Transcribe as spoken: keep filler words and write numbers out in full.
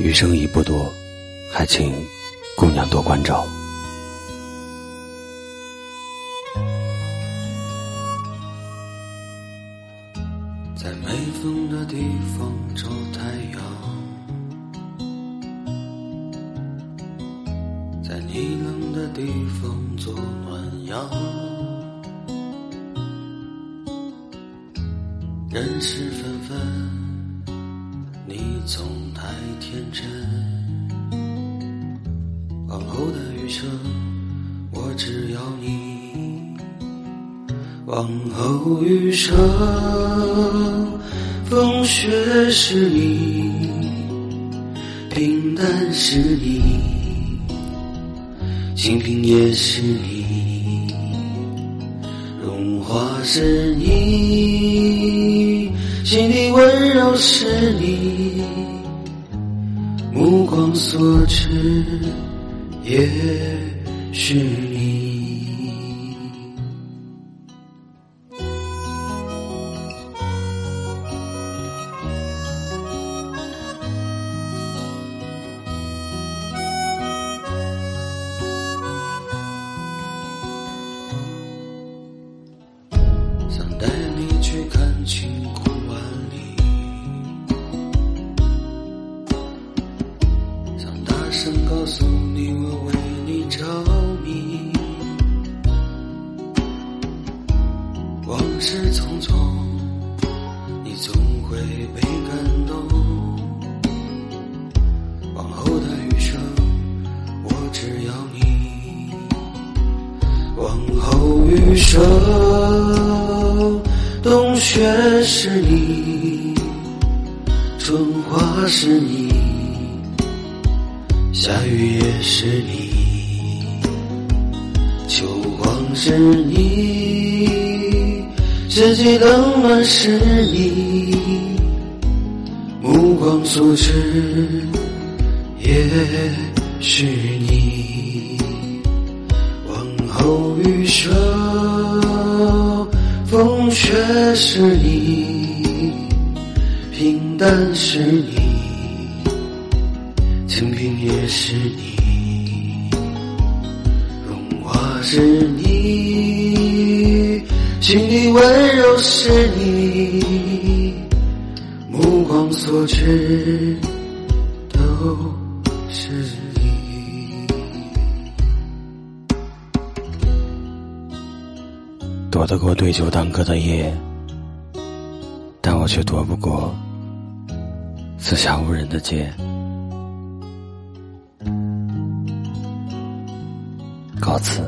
余生已不多，还请姑娘多关照。在没风的地方找太阳，在你冷的地方做暖阳。人事纷纷，你总太天真，往后的余生我只要你。往后余生风雪是你，平淡是你，清贫也是你，融化是你，心底温柔是你，目光所至也是你。想带你去看清湖湾里，想大声告诉你我为你着迷。往事匆匆，你总会被感动，往后的余生我只要你。往后余生冬雪是你，春花是你，夏雨也是你，秋光是你，四季冷暖是你，目光所至也是你。往后余生风雪是你，平淡是你，清贫也是你，融化是你，心底温柔是你，目光所至都是你。躲得过对酒当歌的夜，但我却躲不过四下无人的街。告辞。